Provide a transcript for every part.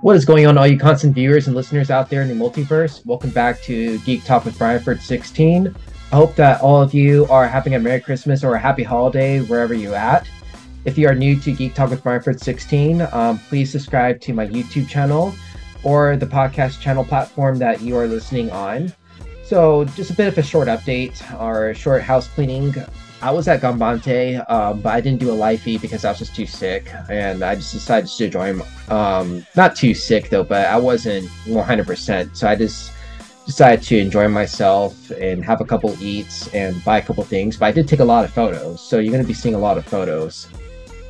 What is going on, all you constant viewers and listeners out there in the multiverse? Welcome back to Geek Talk with Brian of Earth-16. I hope that all of you are having a Merry Christmas or a Happy Holiday wherever you're at. If you are new to Geek Talk with Brian of Earth-16, please subscribe to my YouTube channel or the podcast channel platform that you are listening on. So just a bit of a short update or a short house cleaning. I was at Gambante, but I didn't do a live feed because I was just too sick, and I just decided to join. Not too sick though, but I wasn't 100%, so I just decided to enjoy myself and have a couple eats and buy a couple things. But I did take a lot of photos, so you're going to be seeing a lot of photos.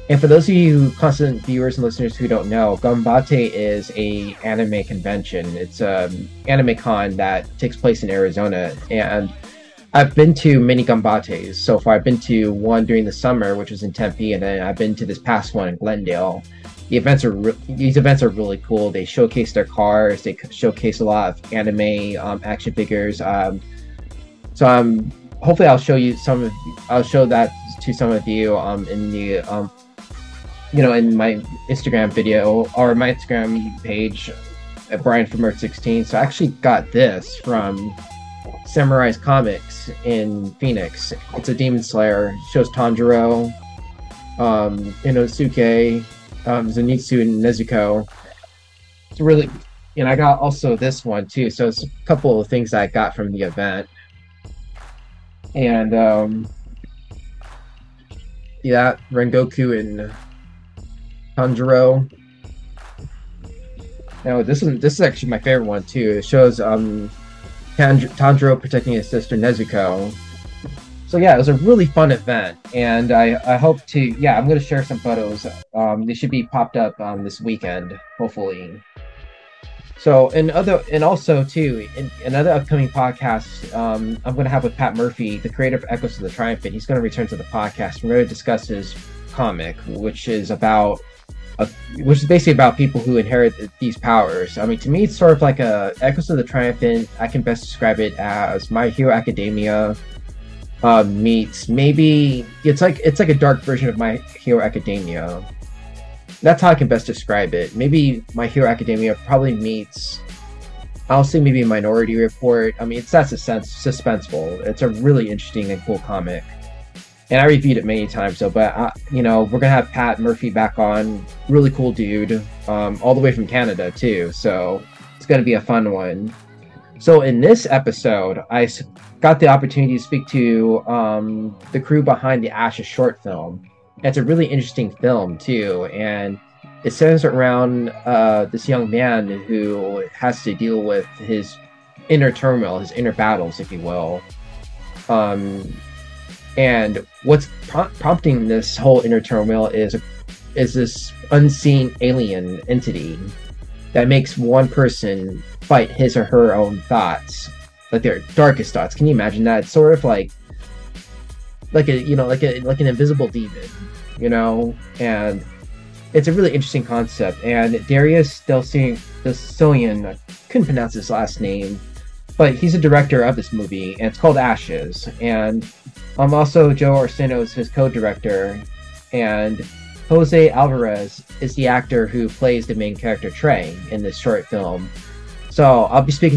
And for those of you constant viewers and listeners who don't know, Gambante is a anime convention. It's an anime con that takes place in Arizona, and I've been to many Gambates so far. I've been to one during the summer, which was in Tempe, and then I've been to this past one in Glendale. These events are really cool. They showcase their cars. They showcase a lot of anime action figures. Hopefully, I'll show that to some of you in the in my Instagram video or my Instagram page at Brian from Earth-16. So I actually got this from Samurai's Comics in Phoenix. It's a Demon Slayer. It shows Tanjiro, Inosuke, Zenitsu, and Nezuko. It's really, and I got also this one too. So it's a couple of things I got from the event, and Rengoku and Tanjiro. Now this is actually my favorite one too. It shows Tanjiro protecting his sister Nezuko. So yeah, it was a really fun event, and I hope to, I'm going to share some photos. They should be popped up this weekend, hopefully. So, another upcoming podcast I'm going to have with Pat Murphy, the creator of Echoes of the Triumph, and he's going to return to the podcast. We're going to discuss his comic, which is basically about people who inherit these powers. I mean, to me, it's sort of like a Echoes of the Triumph, and I can best describe it as My Hero Academia meets, maybe it's like a dark version of My Hero Academia. That's how I can best describe it. Maybe My Hero Academia probably meets, I'll say maybe Minority Report. I mean, suspenseful. It's a really interesting and cool comic, and I reviewed it many times. So, but we're gonna have Pat Murphy back on. Really cool dude, all the way from Canada too. So it's gonna be a fun one. So in this episode, I got the opportunity to speak to the crew behind the Ashes short film. It's a really interesting film too, and it centers around this young man who has to deal with his inner turmoil, his inner battles, if you will. And what's prompting this whole inner turmoil is this unseen alien entity that makes one person fight his or her own thoughts, like their darkest thoughts. Can you imagine that? It's sort of like an invisible demon, And it's a really interesting concept. And Darius Delcion, I couldn't pronounce his last name, but he's the director of this movie, and it's called Ashes. And also Joe Acierno is his co-director, and Jose Alvarez is the actor who plays the main character Trey in this short film. So I'm pretty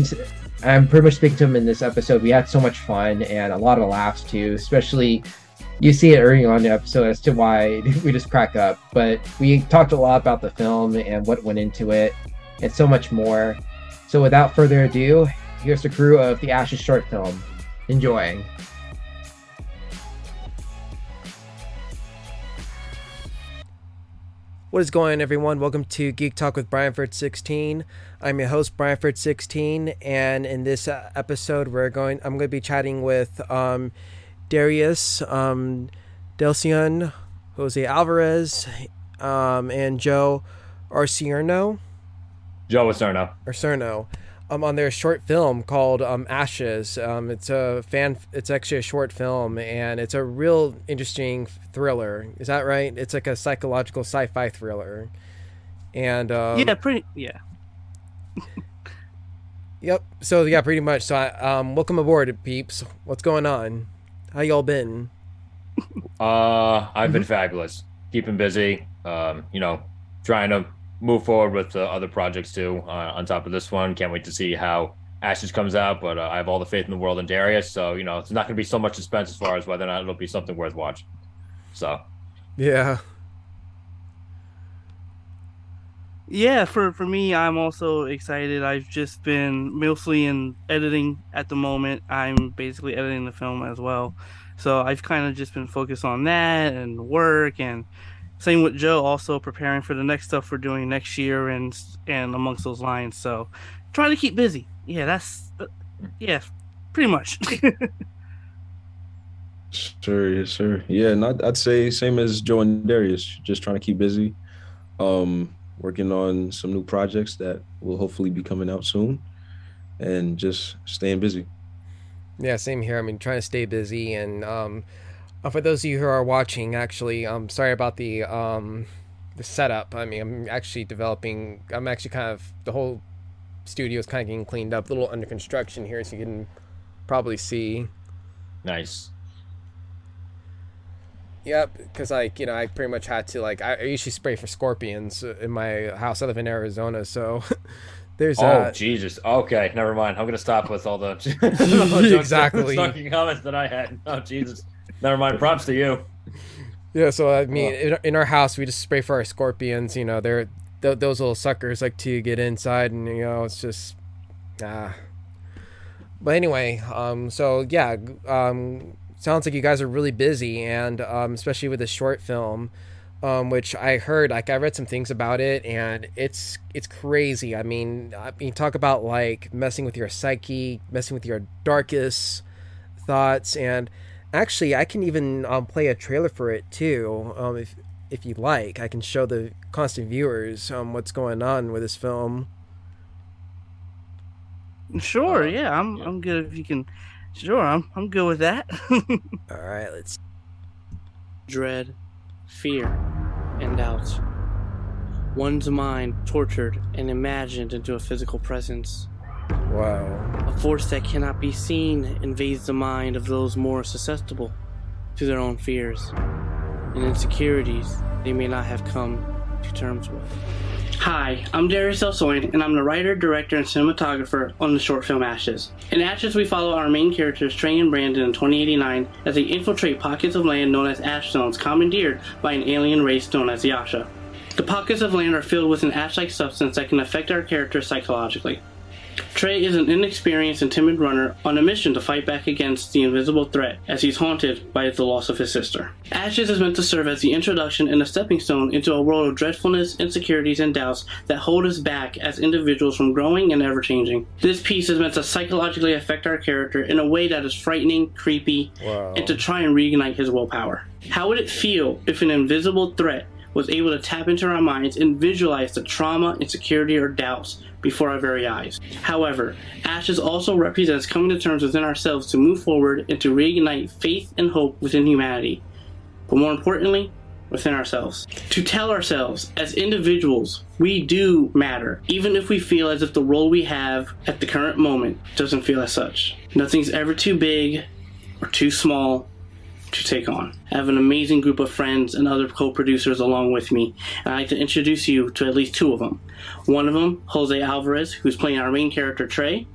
much speaking to him in this episode. We had so much fun and a lot of laughs too, especially you see it early on in the episode as to why we just crack up. But we talked a lot about the film and what went into it and so much more. So without further ado, here's the crew of the Ashes short film. Enjoy. What is going on, everyone? Welcome to Geek Talk with Brian of Earth-16. I'm your host, Brian of Earth-16, and in this episode, I'm going to be chatting with Darius Delcion, Jose Alvarez, and Joe Acierno. Joe Acierno. On their short film called Ashes. It's actually a short film, and it's a real interesting thriller. Is that right? It's like a psychological sci-fi thriller. And Yep. So yeah, pretty much. So welcome aboard, peeps. What's going on? How y'all been? I've been fabulous. Keeping busy. Trying to move forward with the other projects too. On top of this one, can't wait to see how Ashes comes out, but I have all the faith in the world in Darius. So, you know, it's not going to be so much suspense as far as whether or not it'll be something worth watching. So, yeah. Yeah, for me, I'm also excited. I've just been mostly in editing at the moment. I'm basically editing the film as well. So I've kind of just been focused on that and work, and same with Joe, also preparing for the next stuff we're doing next year and amongst those lines. So trying to keep busy. Yeah, that's, pretty much. Sure. Yeah, and I'd say same as Joe and Darius, just trying to keep busy. Working on some new projects that will hopefully be coming out soon, and just staying busy. Yeah, same here. I mean, trying to stay busy. And for those of you who are watching, actually, I'm sorry about the setup. I mean, the whole studio is kind of getting cleaned up, a little under construction here, so you can probably see. Nice. Yep, because I pretty much had to I usually spray for scorpions in my house. I live in Arizona, so there's. Oh Jesus! Okay, never mind. I'm gonna stop with all the exactly sucking comments that I had. Oh Jesus! Never mind. Props to you. Yeah, so I mean, in our house, we just spray for our scorpions. You know, they're those little suckers like to get inside, and you know, it's just But anyway, so yeah, sounds like you guys are really busy, and especially with this short film, which I heard, I read some things about it, and it's crazy. I mean, talk about messing with your psyche, messing with your darkest thoughts, and actually, I can even play a trailer for it too, if you like. I can show the constant viewers what's going on with this film. Sure, yeah, I'm good if you can. Sure, I'm good with that. All right, let's. Dread, fear, and doubt. One's mind tortured and imagined into a physical presence. Wow. A force that cannot be seen invades the mind of those more susceptible to their own fears and insecurities they may not have come to terms with. Hi, I'm Darius Delcion, and I'm the writer, director, and cinematographer on the short film Ashes. In Ashes, we follow our main characters, Trey and Brandon, in 2089 as they infiltrate pockets of land known as ash zones, commandeered by an alien race known as Yasha. The pockets of land are filled with an ash-like substance that can affect our characters psychologically. Trey is an inexperienced and timid runner on a mission to fight back against the invisible threat as he's haunted by the loss of his sister. Ashes is meant to serve as the introduction and a stepping stone into a world of dreadfulness, insecurities, and doubts that hold us back as individuals from growing and ever-changing. This piece is meant to psychologically affect our character in a way that is frightening, creepy, and to try and reignite his willpower. How would it feel if an invisible threat was able to tap into our minds and visualize the trauma, insecurity, or doubts before our very eyes? However, Ashes also represents coming to terms within ourselves to move forward and to reignite faith and hope within humanity, but more importantly, within ourselves. To tell ourselves, as individuals, we do matter, even if we feel as if the role we have at the current moment doesn't feel as such. Nothing's ever too big or too small to take on. I have an amazing group of friends and other co-producers along with me, and I'd like to introduce you to at least two of them. One of them, Jose Alvarez, who's playing our main character, Trey,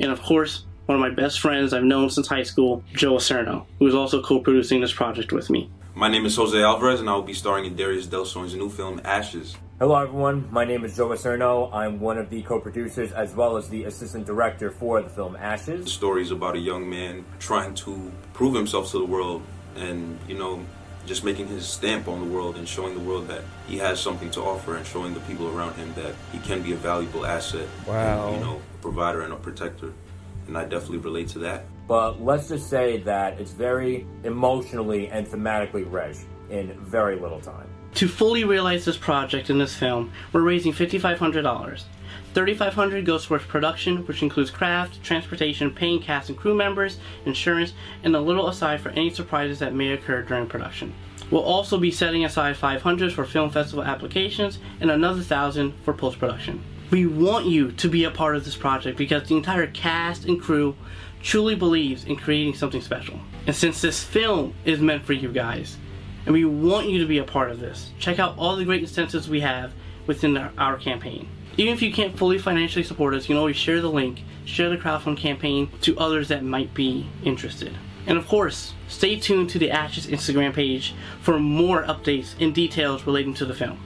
and of course, one of my best friends I've known since high school, Joe Acierno, who is also co-producing this project with me. My name is Jose Alvarez, and I will be starring in Darius Delcion's new film, Ashes. Hello everyone, my name is Joe Acierno. I'm one of the co-producers as well as the assistant director for the film, Ashes. The story is about a young man trying to prove himself to the world, and you know, just making his stamp on the world and showing the world that he has something to offer, and showing the people around him that he can be a valuable asset. Wow. And, you know, a provider and a protector, and I definitely relate to that. But let's just say that it's very emotionally and thematically rich in very little time. To fully realize this project in this film, we're raising $5,500. $3,500 goes towards production, which includes craft, transportation, paying cast and crew members, insurance, and a little aside for any surprises that may occur during production. We'll also be setting aside $500 for film festival applications and another $1,000 for post-production. We want you to be a part of this project because the entire cast and crew truly believes in creating something special. And since this film is meant for you guys, and we want you to be a part of this, check out all the great incentives we have within our campaign. Even if you can't fully financially support us, you can always share the link, share the crowdfund campaign to others that might be interested. And of course, stay tuned to the Ashes Instagram page for more updates and details relating to the film.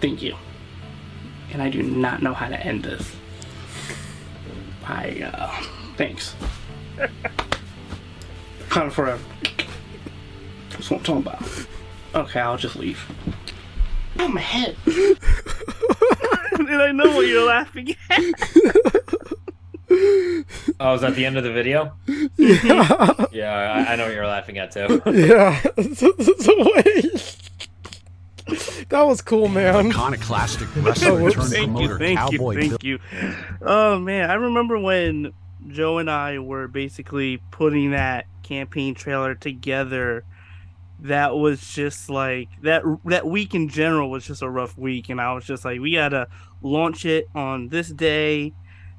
Thank you. And I do not know how to end this. Thanks. Kind of forever. That's what I'm talking about. Okay, I'll just leave. Oh, my head. And I know what you're laughing at. Oh, is that the end of the video? Yeah. Yeah, I know what you're laughing at, too. Yeah. That was cool, man. Iconoclastic wrestler turned promoter, Cowboy Bebop. Thank you. Oh, man. I remember when Joe and I were basically putting that campaign trailer together. That was just like that week in general was just a rough week, and I was just like, we gotta launch it on this day.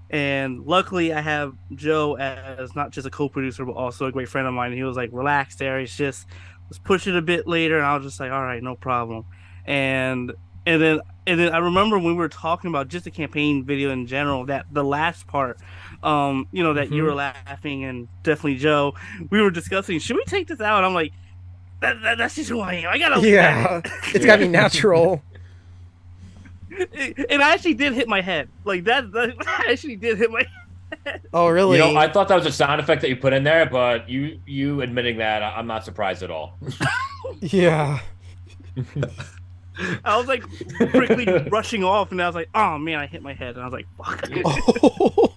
And luckily I have Joe as not just a co-producer but also a great friend of mine, and he was like, relax, Darius, just let's push it a bit later. And I was just like, all right, no problem. And then I remember when we were talking about just the campaign video in general, that the last part, you know, that you were laughing, and definitely Joe, we were discussing, should we take this out? And I'm like, that's just who I am. I gotta. Yeah, it's gotta be natural. And I actually did hit my head. Like that I actually did hit my head. Oh, really? You know, I thought that was a sound effect that you put in there, but you admitting that, I'm not surprised at all. Yeah. I was like quickly rushing off, and I was like, oh man, I hit my head, and I was like, fuck. Oh.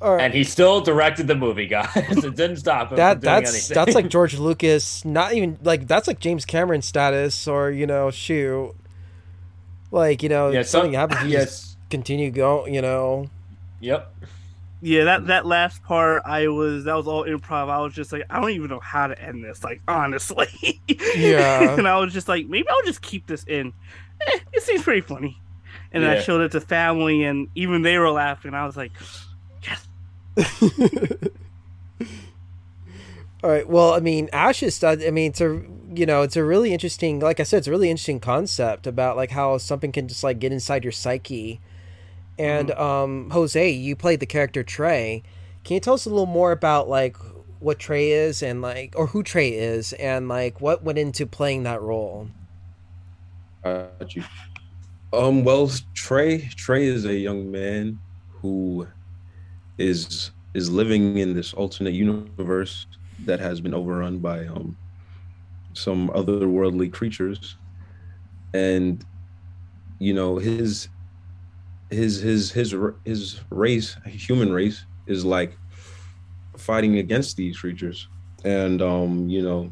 Right. And he still directed the movie, guys. It didn't stop him from doing anything. That's like George Lucas, not even like that's like James Cameron status, or you know, shoot, like you know, yeah, something happens, you just continue going, you know. Yep. Yeah, that last part, that was all improv. I was just like, I don't even know how to end this, like honestly. Yeah. And I was just like, maybe I'll just keep this in. It seems pretty funny. And I showed it to family, and even they were laughing. I was like. All right. Well, I mean, Ashes. I mean, it's a it's a really interesting. Like I said, it's a really interesting concept about like how something can just like get inside your psyche. And Jose, you played the character Trey. Can you tell us a little more about like what Trey is and like, or who Trey is, and like what went into playing that role? Well, Trey is a young man who. Is living in this alternate universe that has been overrun by some otherworldly creatures, and you know his race, human race, is like fighting against these creatures, and you know,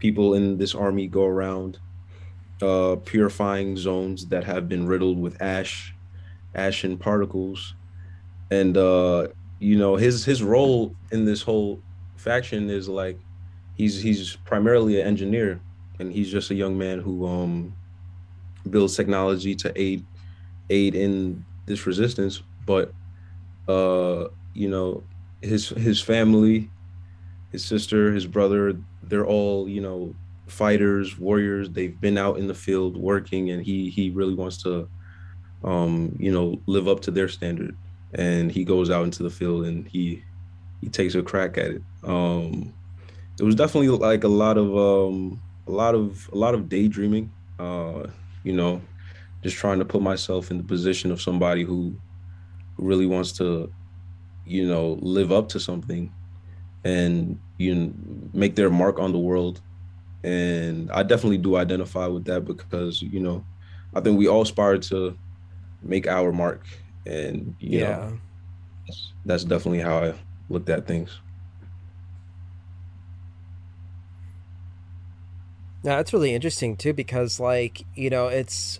people in this army go around purifying zones that have been riddled with ashen particles. And, you know, his role in this whole faction is like, he's primarily an engineer, and he's just a young man who builds technology to aid in this resistance. But, you know, his family, his sister, his brother, they're all, you know, fighters, warriors. They've been out in the field working, and he really wants to, you know, live up to their standard. And he goes out into the field, and he takes a crack at it. It was definitely like a lot of daydreaming. You know, just trying to put myself in the position of somebody who really wants to, you know, live up to something, and you know, make their mark on the world. And I definitely do identify with that, because you know, I think we all aspire to make our mark. And you know, that's definitely how I looked at things. Now that's really interesting too, because like, you know, it's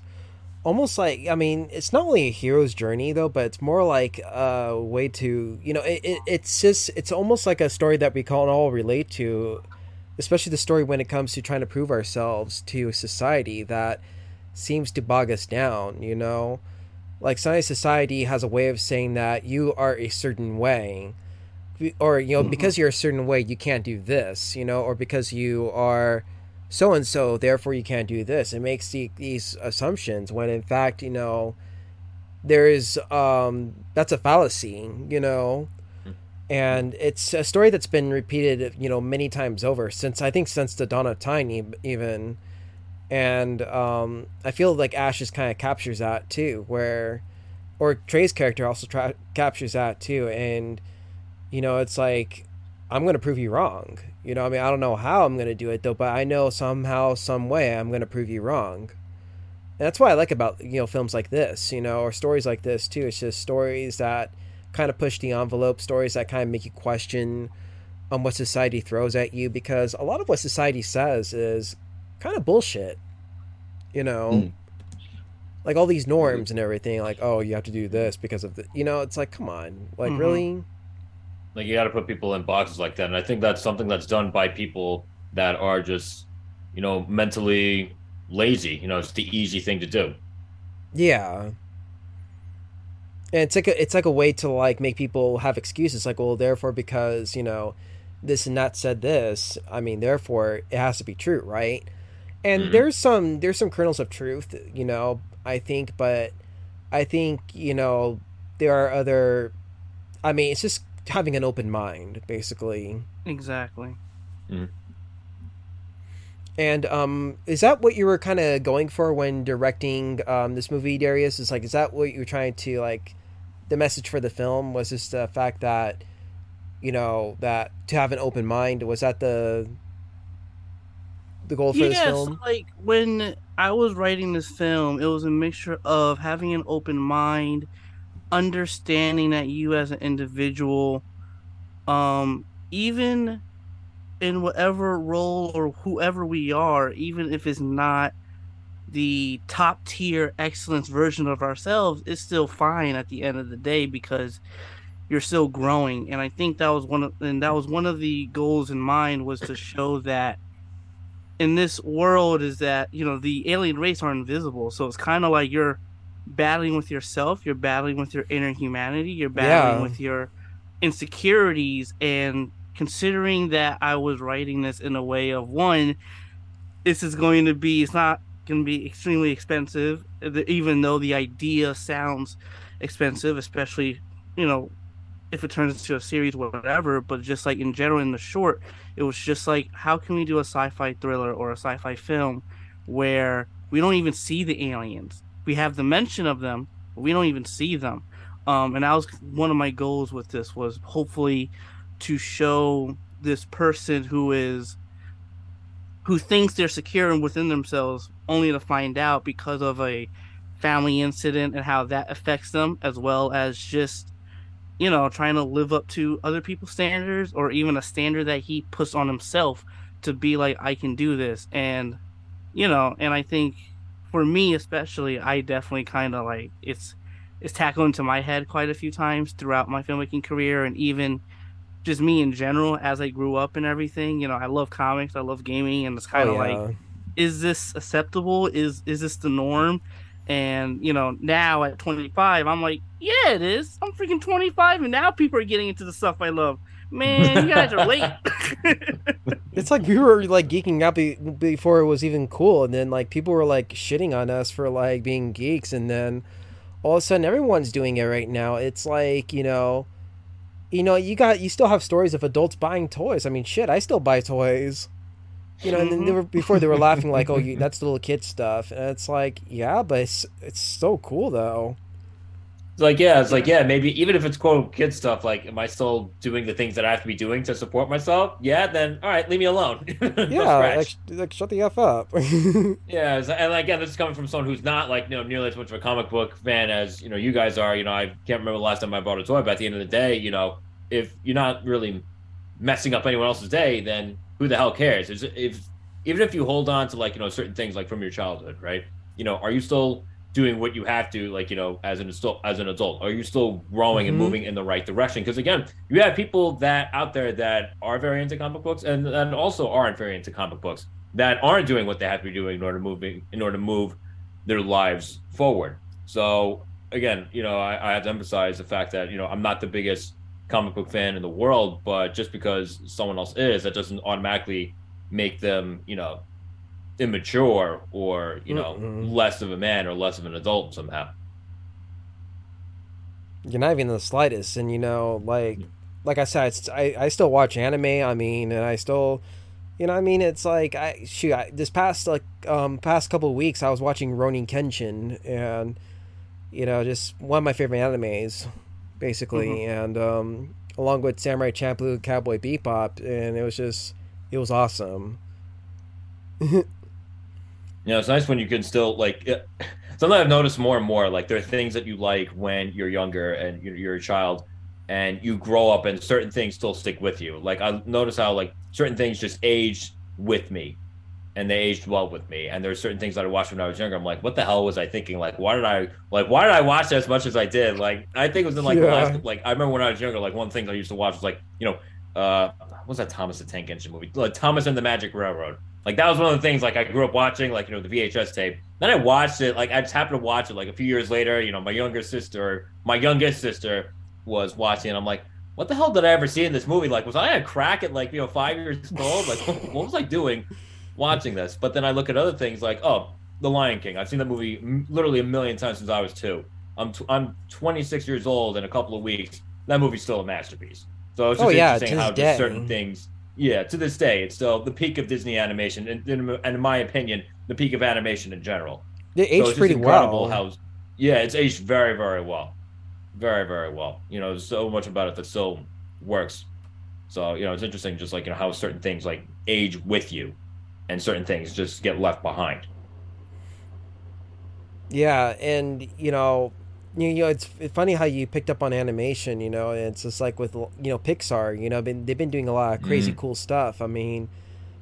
almost like, I mean, it's not only a hero's journey though, but it's more like a way to, you know, it's just, it's almost like a story that we can all relate to, especially the story when it comes to trying to prove ourselves to society that seems to bog us down, you know. Like, science society has a way of saying that you are a certain way, or, you know, because you're a certain way, you can't do this, you know, or because you are so-and-so, therefore you can't do this. It makes these assumptions when, in fact, you know, there is, that's a fallacy, you know. And it's a story that's been repeated, you know, many times over since the dawn of time, even. And I feel like Ash just kind of captures that too, or Trey's character also captures that too. And, you know, it's like, I'm going to prove you wrong. You know, I mean, I don't know how I'm going to do it though, but I know somehow, some way I'm going to prove you wrong. And that's what I like about, you know, films like this, you know, or stories like this too. It's just stories that kind of push the envelope, stories that kind of make you question on what society throws at you, because a lot of what society says is kind of bullshit, you know, like all these norms and everything, like, oh, you have to do this because of the, you know, it's like, come on, like, really? Like, you got to put people in boxes like that. And I think that's something that's done by people that are just, you know, mentally lazy. You know, it's the easy thing to do. Yeah. And it's like a way to, like, make people have excuses. Like, well, therefore, because, you know, this and that said this, I mean, therefore, it has to be true, right? And there's some kernels of truth, you know, I think. But I think, you know, there are other... I mean, it's just having an open mind, basically. Exactly. And is that what you were kind of going for when directing this movie, Darius? It's like, is that what you were trying to, like... The message for the film was just the fact that, you know, that to have an open mind, was that the goal for this film? Yes, like when I was writing this film, it was a mixture of having an open mind, understanding that you as an individual, even in whatever role or whoever we are, even if it's not the top tier excellence version of ourselves, is still fine at the end of the day, because you're still growing. And I think that was one of the goals in mind, was to show that in this world is that, you know, the alien race are invisible. So it's kind of like you're battling with yourself, you're battling with your inner humanity, you're battling with your insecurities. And considering that I was writing this in a way of, one, it's not going to be extremely expensive, even though the idea sounds expensive, especially, you know, if it turns into a series, whatever. But just like in general, in the short, it was just like, how can we do a sci-fi thriller or a sci-fi film where we don't even see the aliens? We have the mention of them, but we don't even see them. And that was one of my goals with this, was hopefully to show this person who thinks they're secure and within themselves, only to find out because of a family incident and how that affects them, as well as just, you know, trying to live up to other people's standards, or even a standard that he puts on himself to be like, I can do this. And, you know, and I think for me especially, I definitely kind of like, it's tackled into my head quite a few times throughout my filmmaking career, and even just me in general as I grew up and everything. You know, I love comics, I love gaming, and it's kind of like, is this acceptable? Is this the norm? And, you know, now at 25, I'm like, yeah, it is. I'm freaking 25, and now people are getting into the stuff I love. Man, you guys are late. It's like we were, like, geeking out before it was even cool, and then, like, people were, like, shitting on us for, like, being geeks, and then all of a sudden everyone's doing it right now. It's like, you know, you still have stories of adults buying toys. I mean, shit, I still buy toys. You know, and then they were laughing like, "Oh, that's the little kid stuff," and it's like, yeah, but it's so cool though. It's like, yeah, maybe even if it's quote kid stuff, like, am I still doing the things that I have to be doing to support myself? Yeah, then all right, leave me alone. Yeah, like shut the f up. Yeah, and again, this is coming from someone who's not, like, you know, nearly as much of a comic book fan as, you know, you guys are. You know, I can't remember the last time I bought a toy, but at the end of the day, you know, if you're not really messing up anyone else's day, then who the hell cares? Even if you hold on to, like, you know, certain things, like, from your childhood, right? You know, are you still doing what you have to, like, you know, as an adult? Are you still growing and moving in the right direction? Because, again, you have people that out there that are very into comic books and also aren't very into comic books, that aren't doing what they have to be doing in order to move their lives forward. So, again, you know, I have to emphasize the fact that, you know, I'm not the biggest comic book fan in the world, but just because someone else is, that doesn't automatically make them, you know, immature or, you know, less of a man or less of an adult somehow. You're not even the slightest. And, you know, like I said, I still watch anime. I mean, and I still, you know, I mean, it's like, this past, past couple of weeks, I was watching Ronin Kenshin, and, you know, just one of my favorite animes, basically. And along with Samurai Champloo, Cowboy Bebop, and it was just, it was awesome. You know, it's nice when you can still, like, something I've noticed more and more, like, there are things that you like when you're younger and you're a child, and you grow up and certain things still stick with you. Like, I notice how, like, certain things just aged with me, and they aged well with me. And there are certain things that I watched when I was younger, I'm like, what the hell was I thinking? Like, why did I watch as much as I did? Like, I think it was in, like, the last, like, I remember when I was younger, like, one thing I used to watch was, like, you know, what was that Thomas the Tank Engine movie? Like, Thomas and the Magic Railroad. Like, that was one of the things, like, I grew up watching, like, you know, the VHS tape. Then I watched it, like, I just happened to watch it, like, a few years later, you know, my youngest sister was watching, and I'm like, what the hell did I ever see in this movie? Like, was I a crack at, like, you know, 5 years old? Like, what was I doing watching this? But then I look at other things, like, oh, The Lion King. I've seen that movie literally a million times since I was two. I'm 26 years old in a couple of weeks. That movie's still a masterpiece. So it's just interesting how just certain things... Yeah, to this day, it's still the peak of Disney animation, and in my opinion, the peak of animation in general. It aged pretty well. It's aged very, very well. Very, very well. You know, there's so much about it that still works. So, you know, it's interesting just, like, you know, how certain things, like, age with you, and certain things just get left behind. Yeah, and, you know, it's funny how you picked up on animation, you know, and it's just like with, you know, Pixar, you know, they've been doing a lot of crazy cool stuff. I mean,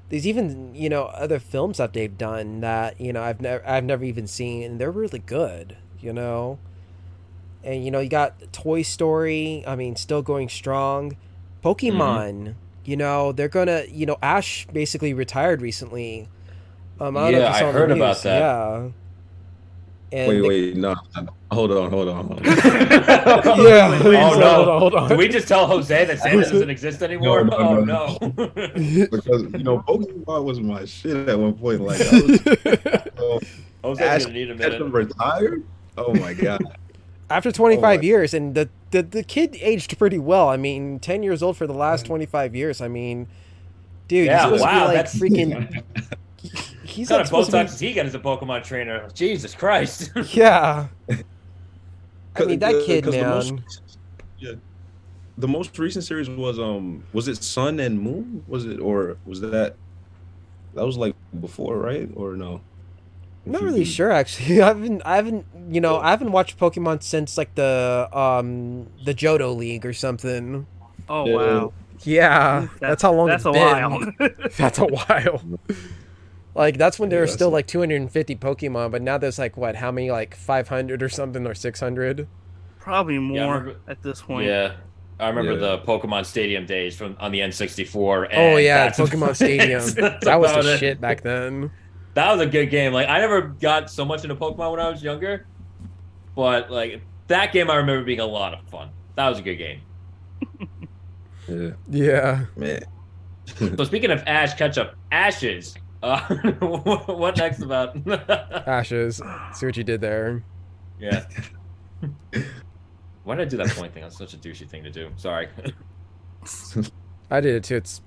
there's even, you know, other films that they've done that, you know, I've never even seen, and they're really good, you know. And, you know, you got Toy Story, I mean, still going strong. Pokemon, you know, they're gonna, you know, Ash basically retired recently. I heard about that. Yeah. And Hold on. Hold on. Did we just tell Jose that Santa doesn't exist anymore? No. Because, you know, Pokemon was my shit at one point. Like, I was, Jose's gonna need a minute. Retired? Oh my god. After 25 years, and the kid aged pretty well. I mean, 10 years old for the last 25 years. I mean, dude, that's freaking. He's got a Botox he got as a Pokemon trainer. Jesus Christ. Yeah. I mean, that kid, man. The most recent series was it Sun and Moon? Was it, or was that was like before, right? Or no? I'm not really sure, actually. I haven't watched Pokemon since, like, the Johto League or something. Oh yeah. Wow. Yeah. That's how long it's been. That's a while. Like, that's when there were still, like, 250 Pokemon, but now there's, like, what, how many, like, 500 or something, or 600? Probably more at this point. Yeah. I remember the Pokemon Stadium days on the N64. And Pokemon Stadium. That was the shit back then. That was a good game. Like, I never got so much into Pokemon when I was younger, but, like, that game I remember being a lot of fun. That was a good game. Yeah. Man. So, speaking of Ash Ketchum, Ashes... what next about Ashes? See what you did there. Yeah. Why did I do that point thing? That's such a douchey thing to do. Sorry. I did it too. It's,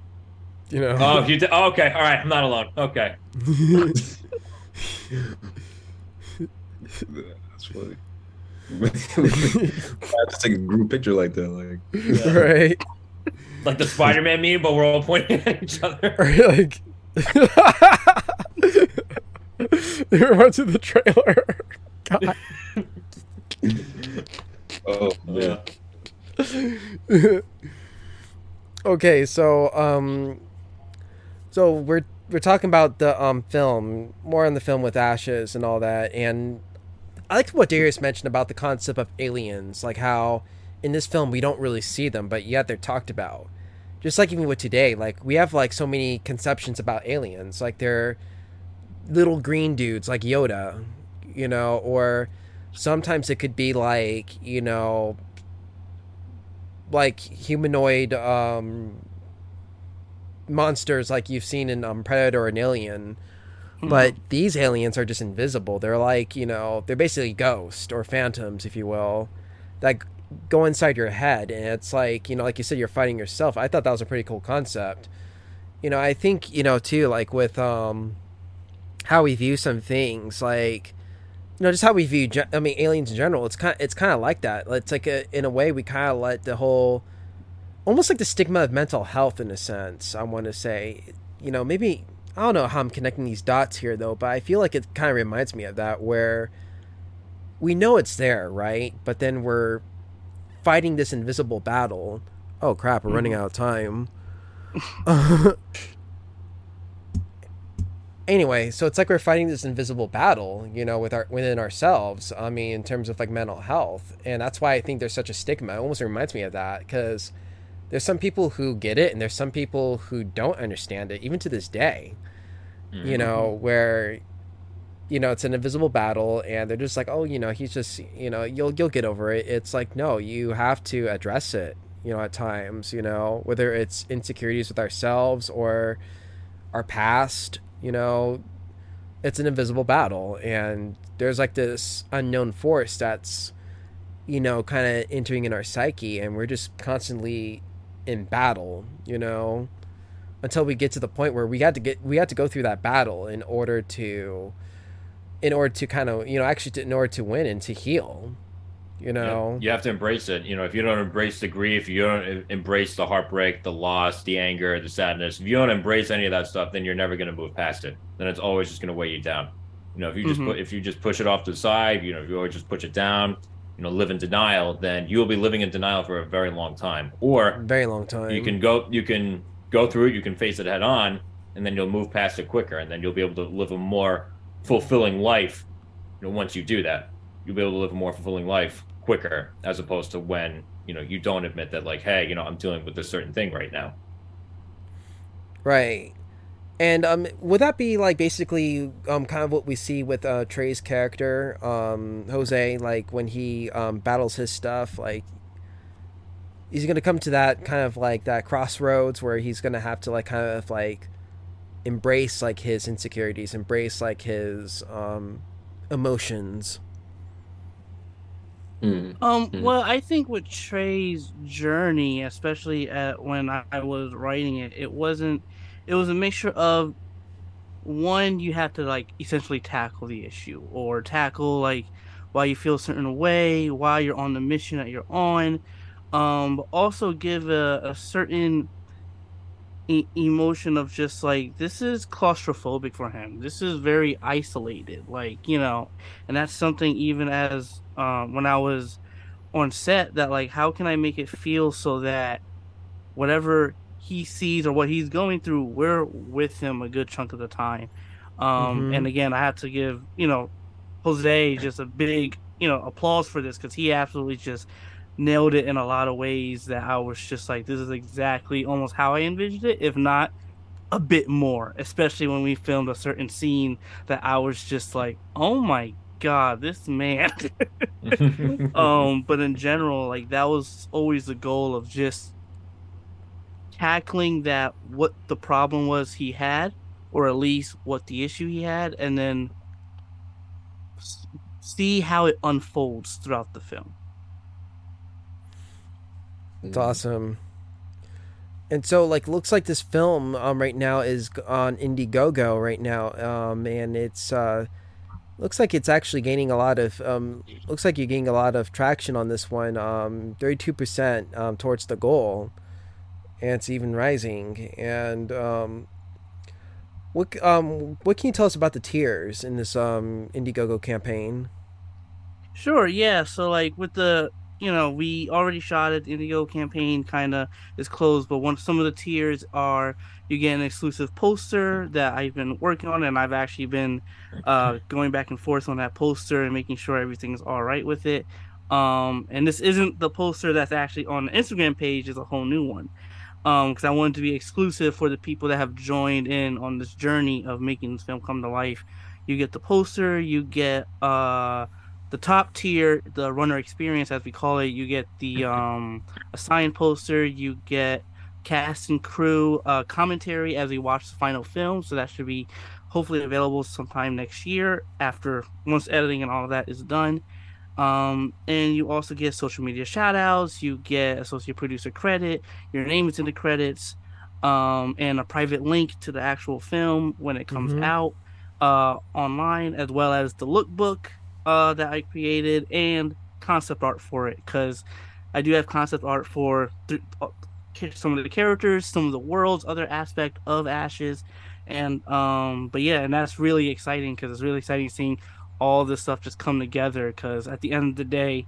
you know. Oh, you did. Oh, okay. All right. I'm not alone. Okay. That's funny. I have to take a group picture like that, like. Yeah. Right. Like the Spider-Man meme, but we're all pointing at each other. Right, like. They were to the trailer. God. Oh yeah. Okay, so we're talking about the film, more on the film with Ashes and all that, and I like what Darius mentioned about the concept of aliens, like how in this film we don't really see them, but yet they're talked about. Just like even with today, like we have like so many conceptions about aliens, like they're little green dudes like Yoda, you know, or sometimes it could be like, you know, like humanoid monsters like you've seen in Predator and Alien, But these aliens are just invisible. They're like, you know, they're basically ghosts or phantoms, if you will, that go inside your head. And it's like, you know, like you said, you're fighting yourself. I thought that was a pretty cool concept. You know, I think, you know, too, like with how we view some things, like, you know, just how we view, I mean, aliens in general, it's kind of like that. It's like, in a way, we kind of let the whole, almost like the stigma of mental health in a sense, I want to say. You know, maybe, I don't know how I'm connecting these dots here, though, but I feel like it kind of reminds me of that, where we know it's there, right? But then we're fighting this invisible battle. Oh, crap, we're running out of time. Anyway, so it's like we're fighting this invisible battle, you know, within ourselves, I mean, in terms of, like, mental health. And that's why I think there's such a stigma. It almost reminds me of that, because there's some people who get it and there's some people who don't understand it, even to this day, you know, where, you know, it's an invisible battle and they're just like, oh, you know, he's just, you know, you'll get over it. It's like, no, you have to address it, you know, at times, you know, whether it's insecurities with ourselves or our past, you know, it's an invisible battle. And there's like this unknown force that's, you know, kind of entering in our psyche, and we're just constantly in battle, you know, until we get to the point where we had to go through that battle in order to kind of, you know, actually in order to win and to heal, you know. Yeah, you have to embrace it. You know, if you don't embrace the grief, you don't embrace the heartbreak, the loss, the anger, the sadness, if you don't embrace any of that stuff, then you're never going to move past it. Then it's always just going to weigh you down. You know, if you just push it off to the side, you know, if you always just push it down, you know, live in denial, then you'll be living in denial for a very long time. Or very long time. You can go through it, you can face it head on, and then you'll move past it quicker, and then you'll be able to live a more fulfilling life. You know, once you do that, you'll be able to live a more fulfilling life quicker, as opposed to when, you know, you don't admit that, like, hey, you know, I'm dealing with this certain thing right now. Right. And would that be, like, basically kind of what we see with Trey's character, Jose, like, when he battles his stuff, like, he's going to come to that kind of, like, that crossroads where he's going to have to, like, kind of, like, embrace, like, his insecurities, embrace, like, his emotions? Well, I think with Trey's journey, especially when I was writing it, it was a mixture of, one, you have to, like, essentially tackle the issue, or tackle, like, why you feel a certain way, why you're on the mission that you're on, but also give a certain emotion of just, like, this is claustrophobic for him. This is very isolated, like, you know, and that's something even as when I was on set, that, like, how can I make it feel so that whatever he sees or what he's going through, we're with him a good chunk of the time. And again, I have to give, you know, Jose just a big, you know, applause for this, because he absolutely just nailed it in a lot of ways that I was just like, this is exactly almost how I envisioned it, if not a bit more, especially when we filmed a certain scene that I was just like, oh my God, this man. But in general, like, that was always the goal of just tackling that, what the problem was he had, or at least what the issue he had, and then see how it unfolds throughout the film. It's awesome. And so, like, looks like this film right now is on Indiegogo right now, and it's looks like it's actually gaining a lot of looks like you're getting a lot of traction on this one, 32% towards the goal. And it's even rising. And what can you tell us about the tiers in this Indiegogo campaign? Sure, yeah. So, like, with the, you know, we already shot it. The Indiegogo campaign kind of is closed. But some of the tiers are, you get an exclusive poster that I've been working on. And I've actually been going back and forth on that poster and making sure everything's all right with it. And this isn't the poster that's actually on the Instagram page. It's a whole new one. Because I wanted to be exclusive for the people that have joined in on this journey of making this film come to life. You get the poster, you get the top tier, the runner experience, as we call it. You get the a signed poster, you get cast and crew commentary as we watch the final film. So that should be hopefully available sometime next year after once editing and all of that is done. And you also get social media shout outs, you get associate producer credit, your name is in the credits, and a private link to the actual film when it comes out online, as well as the lookbook that I created and concept art for it, because I do have concept art for some of the characters, some of the worlds, other aspect of Ashes. And but yeah, and that's really exciting, because it's really exciting seeing all this stuff just come together, because at the end of the day,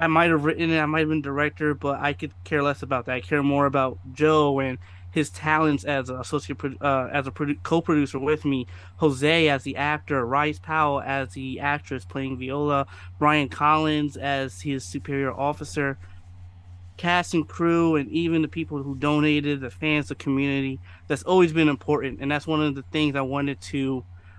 I might have written it, I might have been director, but I could care less about that. I care more about Joe and his talents as an associate, as a co-producer with me, Jose as the actor, Rice Powell as the actress playing Viola, Brian Collins as his superior officer, cast and crew, and even the people who donated, the fans, the community. That's always been important, and that's one of the things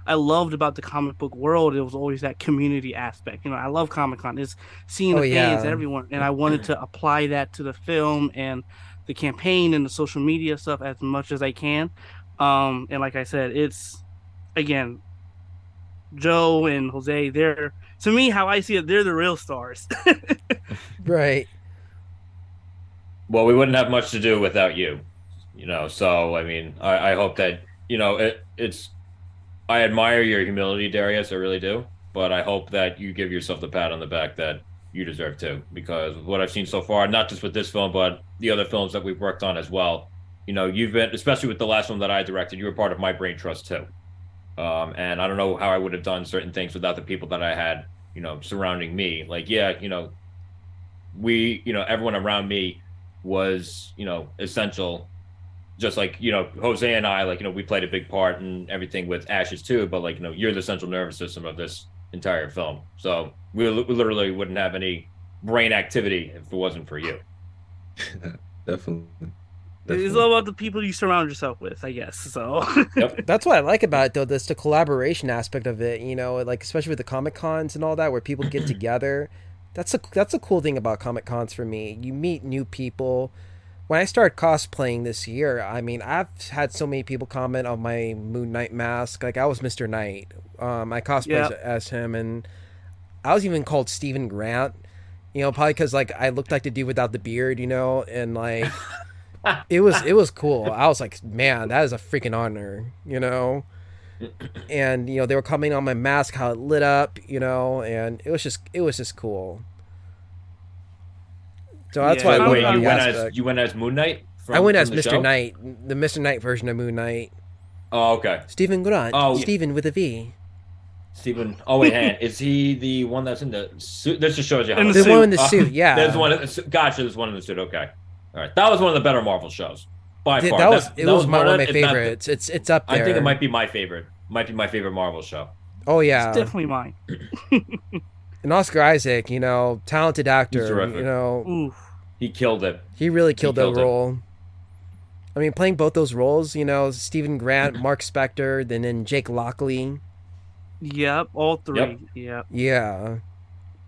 I loved about the comic book world. It was always that community aspect. You know, I love Comic-Con. It's seeing the fans, everyone, and I wanted to apply that to the film and the campaign and the social media stuff as much as I can. And like I said, it's, again, Joe and Jose, they're, to me, how I see it, they're the real stars. Right. Well, we wouldn't have much to do without you, you know, so, I mean, I hope that, you know, it's, I admire your humility, Darius, I really do, but I hope that you give yourself the pat on the back that you deserve to, because what I've seen so far, not just with this film, but the other films that we've worked on as well, you know, you've been, especially with the last one that I directed, you were part of my brain trust too. And I don't know how I would have done certain things without the people that I had, you know, surrounding me. Like, yeah, you know, we, you know, everyone around me was, you know, essential. Just like, you know, Jose and I, like, you know, we played a big part in everything with Ashes too, but like, you know, you're the central nervous system of this entire film. So we literally wouldn't have any brain activity if it wasn't for you. Definitely. It's all about the people you surround yourself with, I guess. So yep. That's what I like about it, though. That's the collaboration aspect of it, you know, like especially with the Comic Cons and all that, where people get together. That's a cool thing about Comic Cons for me. You meet new people. When I started cosplaying this year, I mean, I've had so many people comment on my Moon Knight mask. Like, I was Mr. Knight. I cosplayed as him, and I was even called Stephen Grant, you know, probably because, like, I looked like the dude without the beard, you know, and, like, it was cool. I was like, man, that is a freaking honor, you know. And, you know, they were commenting on my mask, how it lit up, you know, and it was just cool. So that's why you went as Moon Knight? I went as Mr. Knight, the Mr. Knight version of Moon Knight. Oh, okay. Stephen Grant. Oh, Stephen with a V. Stephen. Oh wait, is he the one that's in the suit? This just shows you how. The one in the suit. Yeah. There's one. Gotcha. There's one in the suit. Okay. All right. That was one of the better Marvel shows by far. That was one of my favorites. It's up there. I think it might be my favorite. Might be my favorite Marvel show. Oh yeah. It's definitely mine. And Oscar Isaac, you know, talented actor, you know. Oof. He killed it. He really killed that role. I mean, playing both those roles, you know, Stephen Grant, Mark Spector, then Jake Lockley. Yep, all three. Yep. Yeah.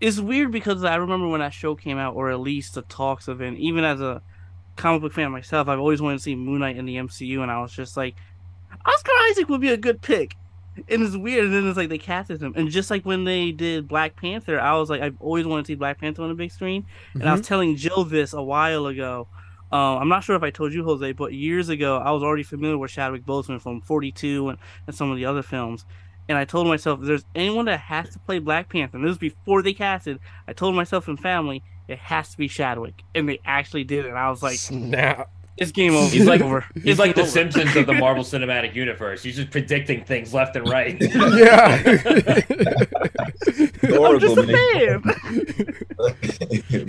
It's weird because I remember when that show came out, or at least the talks of it, even as a comic book fan myself, I've always wanted to see Moon Knight in the MCU, and I was just like, Oscar Isaac would be a good pick. And it's weird, and then it's like they casted him. And just like when they did Black Panther, I was like, I've always wanted to see Black Panther on the big screen. And I was telling Jill this a while ago. I'm not sure if I told you, Jose, but years ago, I was already familiar with Chadwick Boseman from 42 and some of the other films. And I told myself, if there's anyone that has to play Black Panther, and this was before they casted, I told myself and family, it has to be Chadwick. And they actually did it. And I was like, snap. It's game over. He's like the Simpsons of the Marvel Cinematic Universe. He's just predicting things left and right. Yeah. I'm just a man.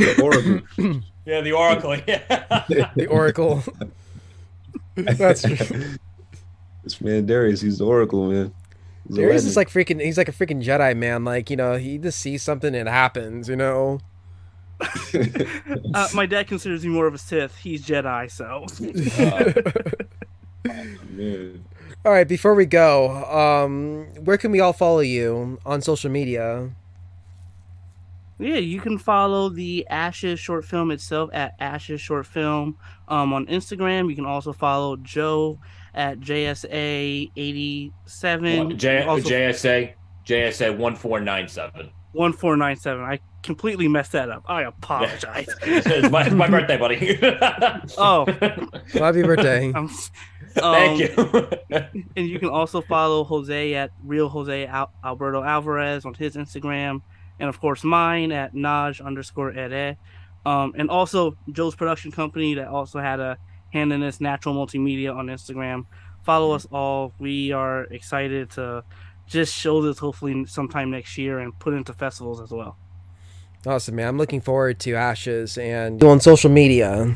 The Oracle. Yeah, the Oracle. Yeah. The Oracle. That's true. This man Darius, he's the Oracle, man. Darius is like freaking. He's like a freaking Jedi, man. Like, you know, he just sees something and it happens. You know. My dad considers me more of a Sith. He's Jedi, so. All right, before we go, where can we all follow you on social media? Yeah, you can follow the Ashes short film itself at Ashes Short Film on Instagram. You can also follow Joe at JSA 87. JSA 1497. 1497. I completely messed that up. I apologize. It's my birthday, buddy. Oh, happy birthday! Thank you. And you can also follow Jose at Real Jose Alberto Alvarez on his Instagram, and of course mine at Naj underscore ERE. And also Joe's production company that also had a hand in this, Natural Multimedia on Instagram. Follow us all. We are excited to just show this hopefully sometime next year and put into festivals as well. Awesome, man. I'm looking forward to Ashes and on social media.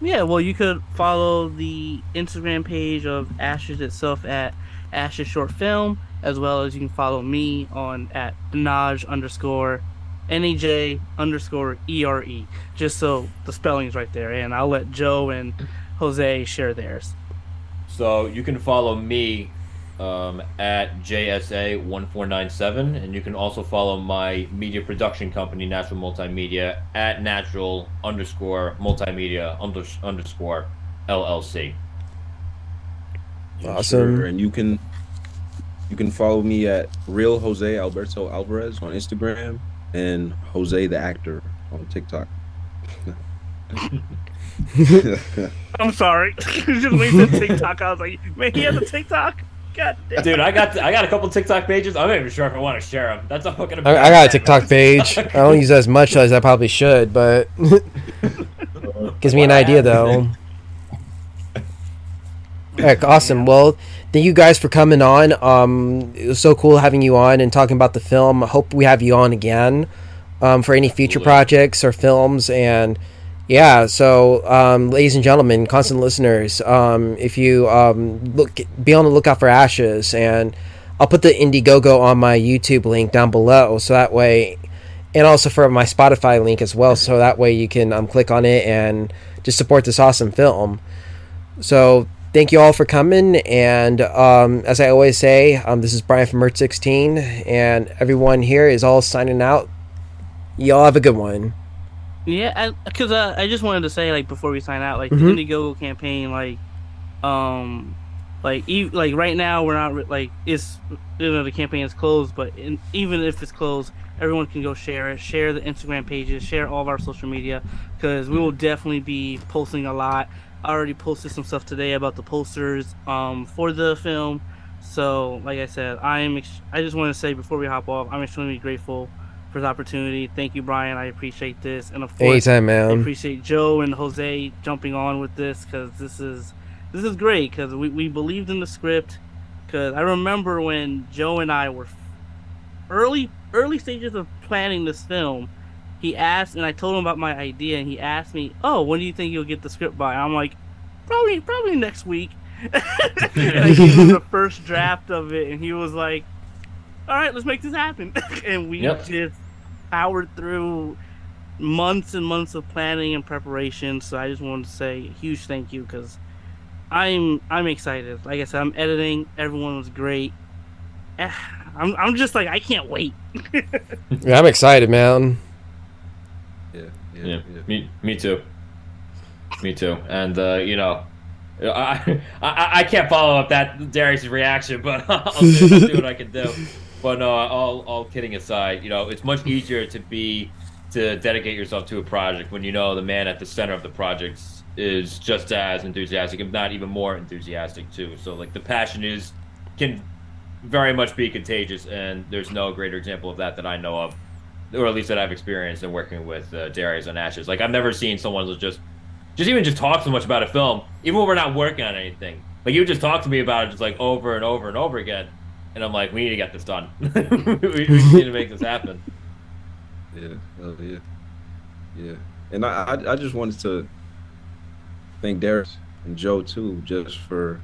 Yeah, well, you could follow the Instagram page of Ashes itself at Ashes Short Film, as well as you can follow me on at Naj underscore NAJ underscore ERE, just so the spelling's right there. And I'll let Joe and Jose share theirs. So you can follow me at JSA1497, and you can also follow my media production company, Natural Multimedia, at Natural underscore Multimedia underscore LLC. Awesome. Sure. And you can follow me at Real Jose Alberto Alvarez on Instagram, and Jose the Actor on TikTok. I'm sorry. Just wait for TikTok. I was like, man, he has a TikTok? God damn. Dude, I got a couple TikTok pages. I'm not even sure if I want to share them. That's all fucking amazing. I got a TikTok page. I don't use as much as I probably should, but gives me an idea, though. Heck, awesome. Well, thank you guys for coming on. It was so cool having you on and talking about the film. I hope we have you on again for any future projects or films. And yeah, so ladies and gentlemen, constant listeners, if you be on the lookout for Ashes, and I'll put the Indiegogo on my YouTube link down below, so that way, and also for my Spotify link as well, so that way you can click on it and just support this awesome film. So thank you all for coming, and as I always say, this is Brian from Earth-16, and everyone here is all signing out. Y'all have a good one. Yeah, because I just wanted to say, like, before we sign out, like, the Indiegogo campaign, like right now we're not like, it's, you know, the campaign is closed, but even if it's closed, everyone can go share it, share the Instagram pages, share all of our social media, because we will definitely be posting a lot. I already posted some stuff today about the posters for the film, so like I said, I just want to say before we hop off, I'm extremely grateful for the opportunity. Thank you, Brian. I appreciate this, and of course, anytime, man. I appreciate Joe and Jose jumping on with this, because this is great, because we believed in the script. Because I remember when Joe and I were early stages of planning this film, he asked, and I told him about my idea, and he asked me, "Oh, when do you think you'll get the script by?" And I'm like, probably next week. And I gave him the first draft of it, and he was like, "All right, let's make this happen." And we just powered through months and months of planning and preparation. So I just wanted to say a huge thank you, because I'm excited. Like I said, I'm editing. Everyone was great. I'm just like, I can't wait. Yeah, I'm excited, man. Yeah. Me too. And you know, I can't follow up that Darius' reaction, but I'll do what I can do. But no, all kidding aside, you know, it's much easier to dedicate yourself to a project when you know the man at the center of the project is just as enthusiastic, if not even more enthusiastic too. So like, the passion can very much be contagious, and there's no greater example of that I know of, or at least that I've experienced in working with Darius on Ashes. Like, I've never seen someone who just talk so much about a film, even when we're not working on anything. Like, you just talk to me about it just like over and over and over again. And I'm like, we need to get this done. We need to make this happen. Yeah, yeah. And I just wanted to thank Darius and Joe too, just for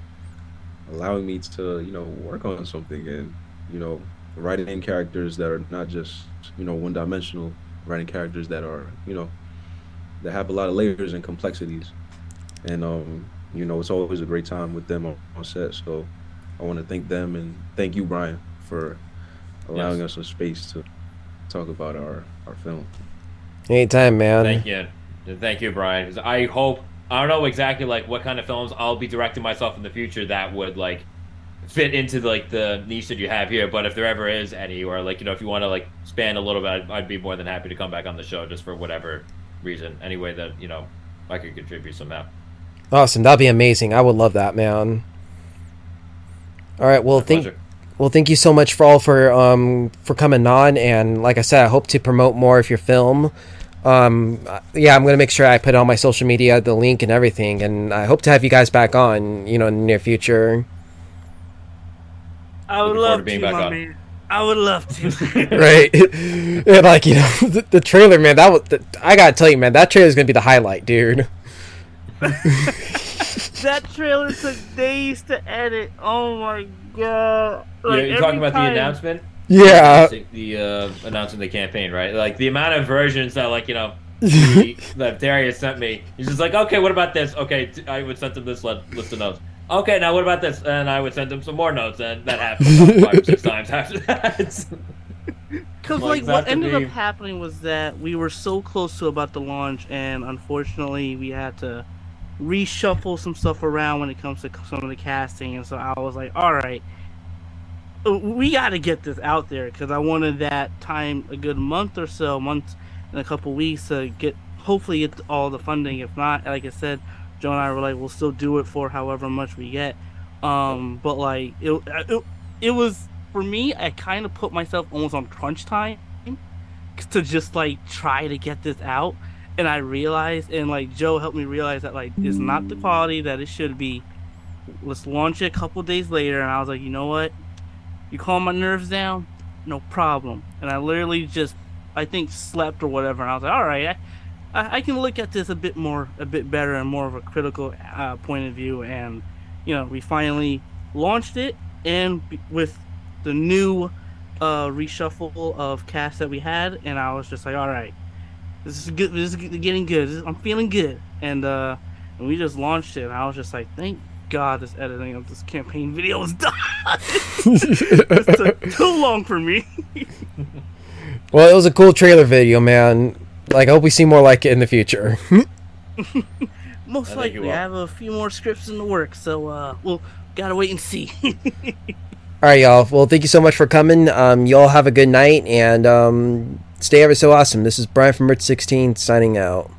allowing me to, you know, work on something and, you know, writing in characters that are not just, you know, one-dimensional. Writing characters that are, you know, that have a lot of layers and complexities. And you know, it's always a great time with them on set. So I want to thank them, and thank you, Brian, for allowing us a space to talk about our film. Anytime, man. Thank you, Brian. I hope I don't know exactly like what kind of films I'll be directing myself in the future that would like fit into like the niche that you have here, but if there ever is any, or like, you know, if you want to like span a little bit, I'd be more than happy to come back on the show just for whatever reason, any way that, you know, I could contribute somehow. Awesome, that'd be amazing. I would love that, man. All right, well, thank you so much for coming on, and like I said, I hope to promote more of your film. Yeah, I'm gonna make sure I put on my social media the link and everything, and I hope to have you guys back on, you know, in the near future. I would love to, my man. I would love to. Right. And like, you know, the trailer, man, I gotta tell you, man, that trailer's gonna be the highlight, dude. That trailer took days to edit. Oh my god. Like, you're talking about the announcement? Yeah. The announcing the campaign, right? Like, the amount of versions that, like, you know, that Darius sent me. He's just like, okay, what about this? Okay, I would send him this list of notes. Okay, now what about this? And I would send him some more notes, and that happened 5 or 6 times after that. Because, like, what ended up happening was that we were so close to about the launch, and unfortunately we had to reshuffle some stuff around when it comes to some of the casting, and so I was like, all right, we got to get this out there, because I wanted that time, a good month or so, month and a couple weeks, to hopefully get all the funding. If not, like I said, Joe and I were like, we'll still do it for however much we get. But like, it was, for me, I kind of put myself almost on crunch time to just like try to get this out. And I realized, and like Joe helped me realize that like it's not the quality that it should be. Let's launch it a couple days later. And I was like, you know what? You calm my nerves down? No problem. And I literally just, I think, slept or whatever. And I was like, all right, I can look at this a bit better and more of a critical point of view. And, you know, we finally launched it. And with the new reshuffle of cast that we had, and I was just like, all right, this is good. This is getting good. I'm feeling good. And we just launched it. And I was just like, thank God this editing of this campaign video is done. This took too long for me. Well, it was a cool trailer video, man. Like, I hope we see more like it in the future. Most likely. I have a few more scripts in the works, so we'll gotta wait and see. All right, y'all. Well, thank you so much for coming. Y'all have a good night, and stay ever so awesome. This is Brian from Earth-16 signing out.